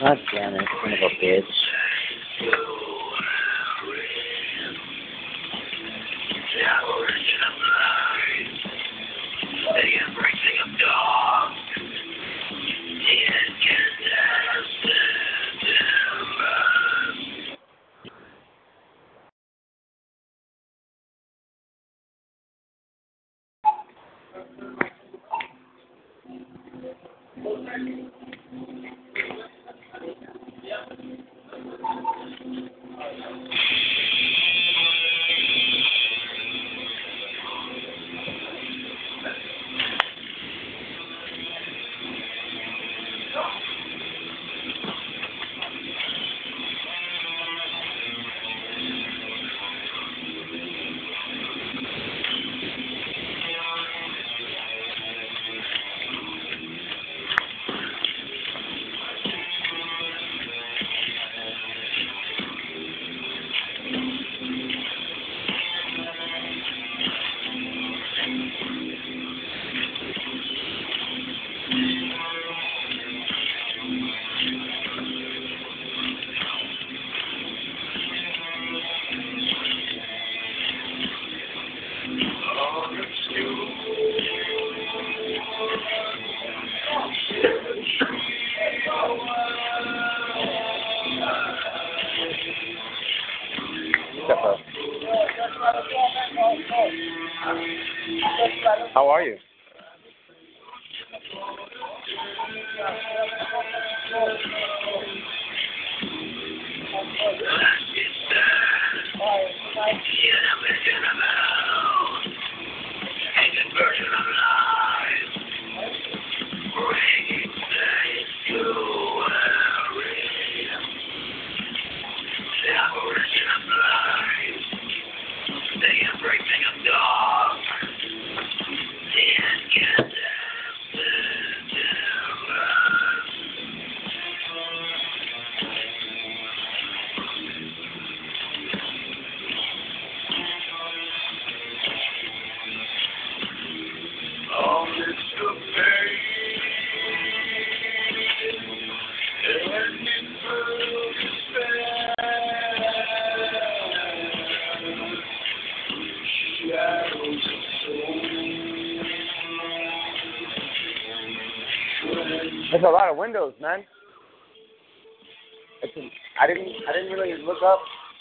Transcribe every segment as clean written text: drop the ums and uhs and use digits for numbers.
God damn it, son of a bitch. How are you? There's a lot of windows, man. I didn't really look up.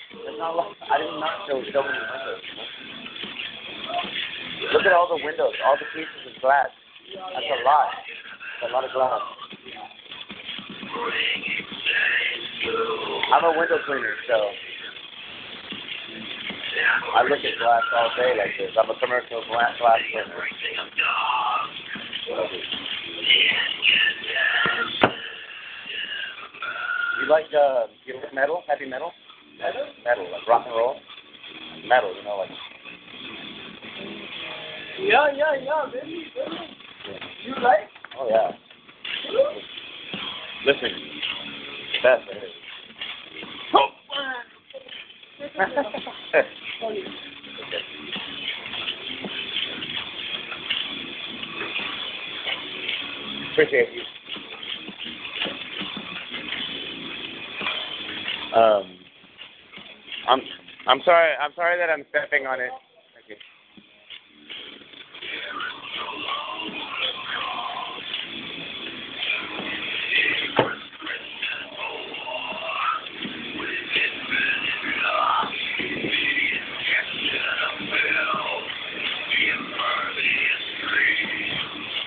There's not a lot. I did not know so many windows. Man. Look at all the windows, all the pieces of glass. That's a lot. That's a lot of glass. I'm a window cleaner, so I look at glass all day like this. I'm a commercial glass cleaner. You like metal, heavy metal? Metal, like rock and roll? Metal, you know, like... Yeah, baby. You like? Oh, yeah. Listen. That's it. Oh! Appreciate you. I'm sorry that I'm stepping on it. Thank you.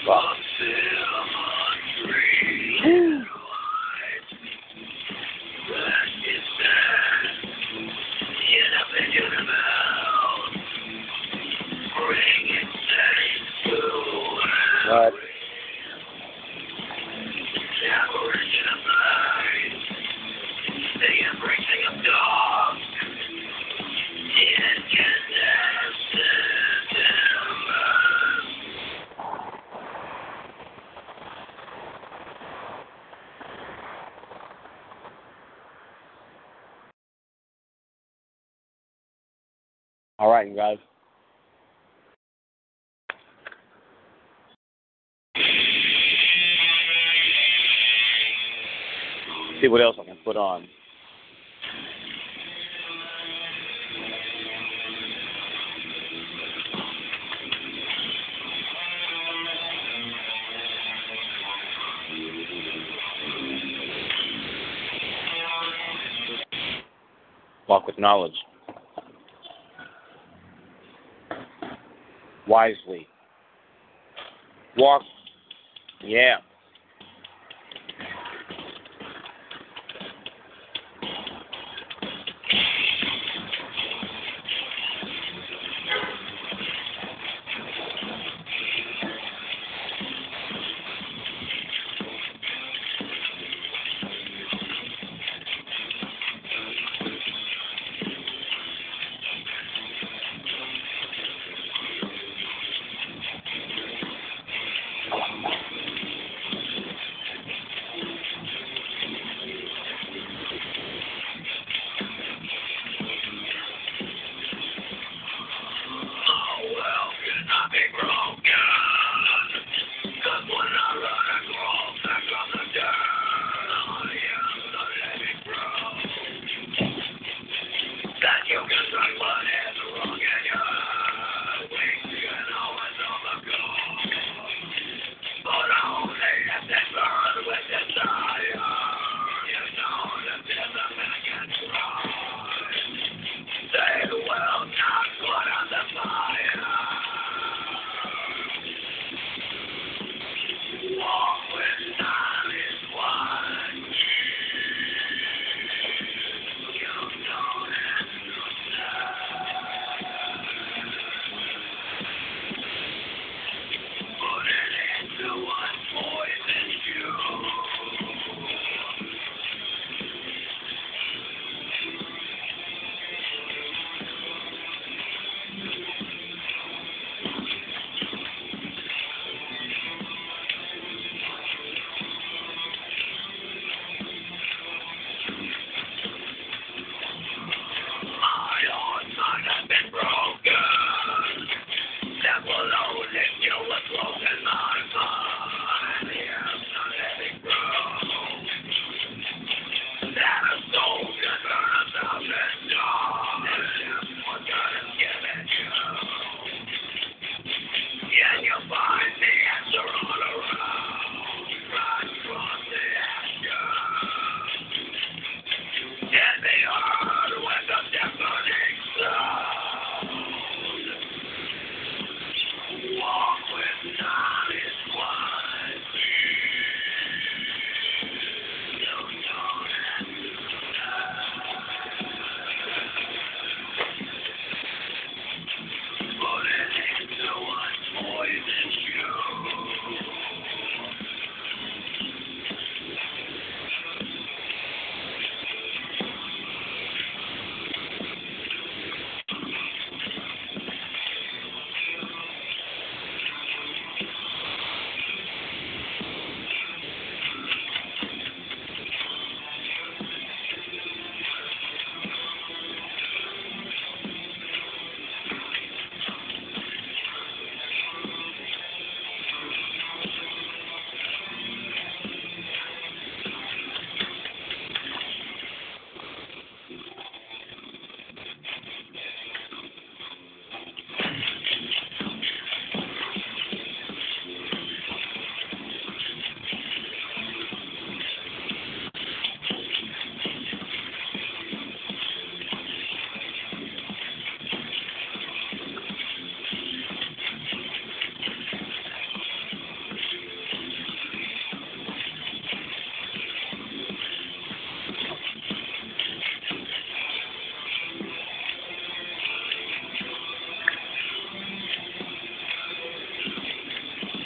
Wow. But all right, guys. see what else I can put on. Walk with knowledge. Wisely. Walk. Yeah.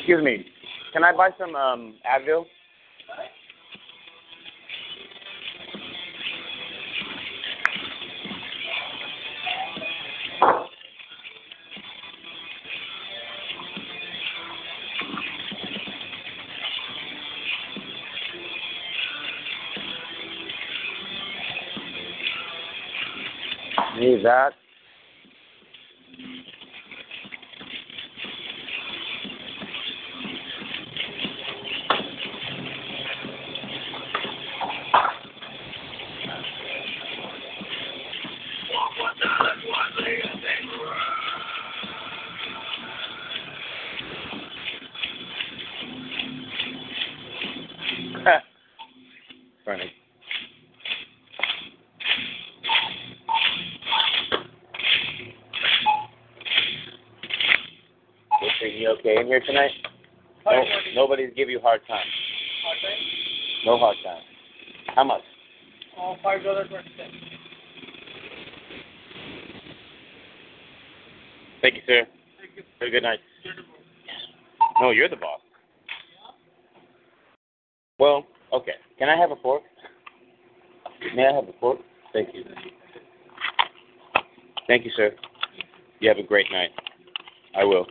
Excuse me, can I buy some Advil? Need that. Right. Are you okay in here tonight? No, nobody's give you hard time. Hard time? No hard time. How much? $5.20. Thank you, sir. Thank you. Have a good night. You're the boss. No, you're the boss. Yeah. Well, okay. Can I have a fork? May I have a fork? Thank you. Thank you, sir. You have a great night. I will.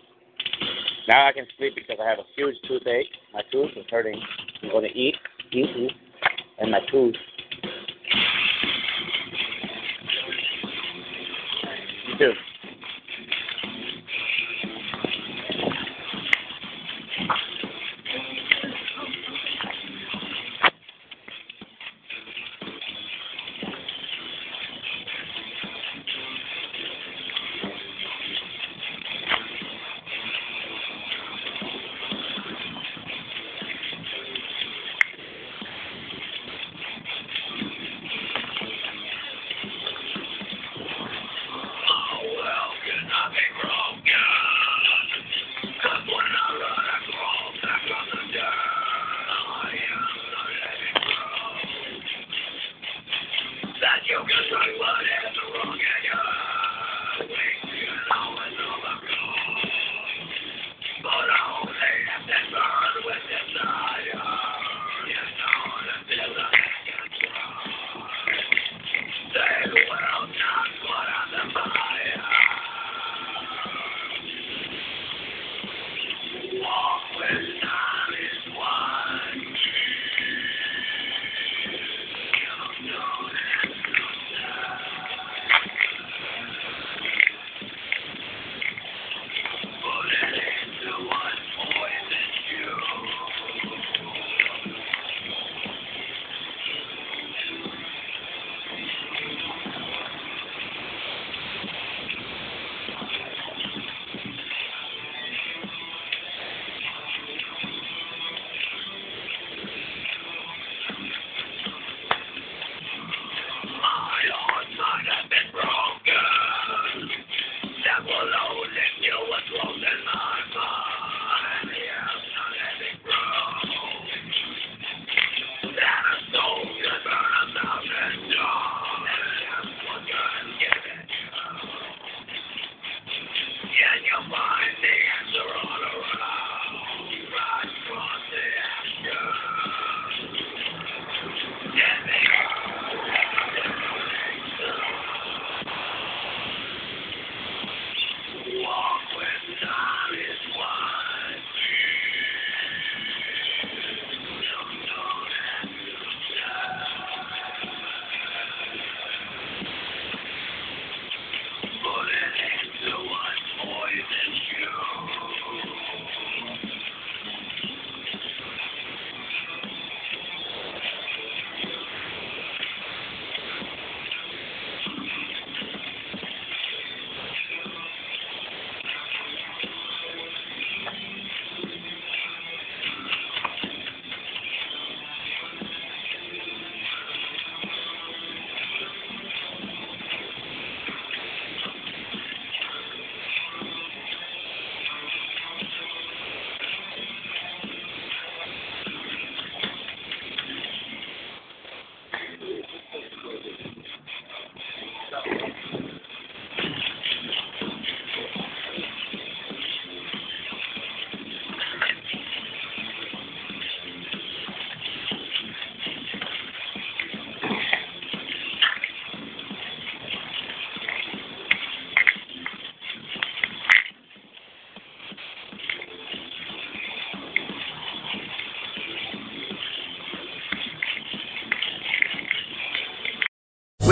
Now I can sleep because I have a huge toothache. My tooth is hurting. I'm going to eat, and my tooth. You too.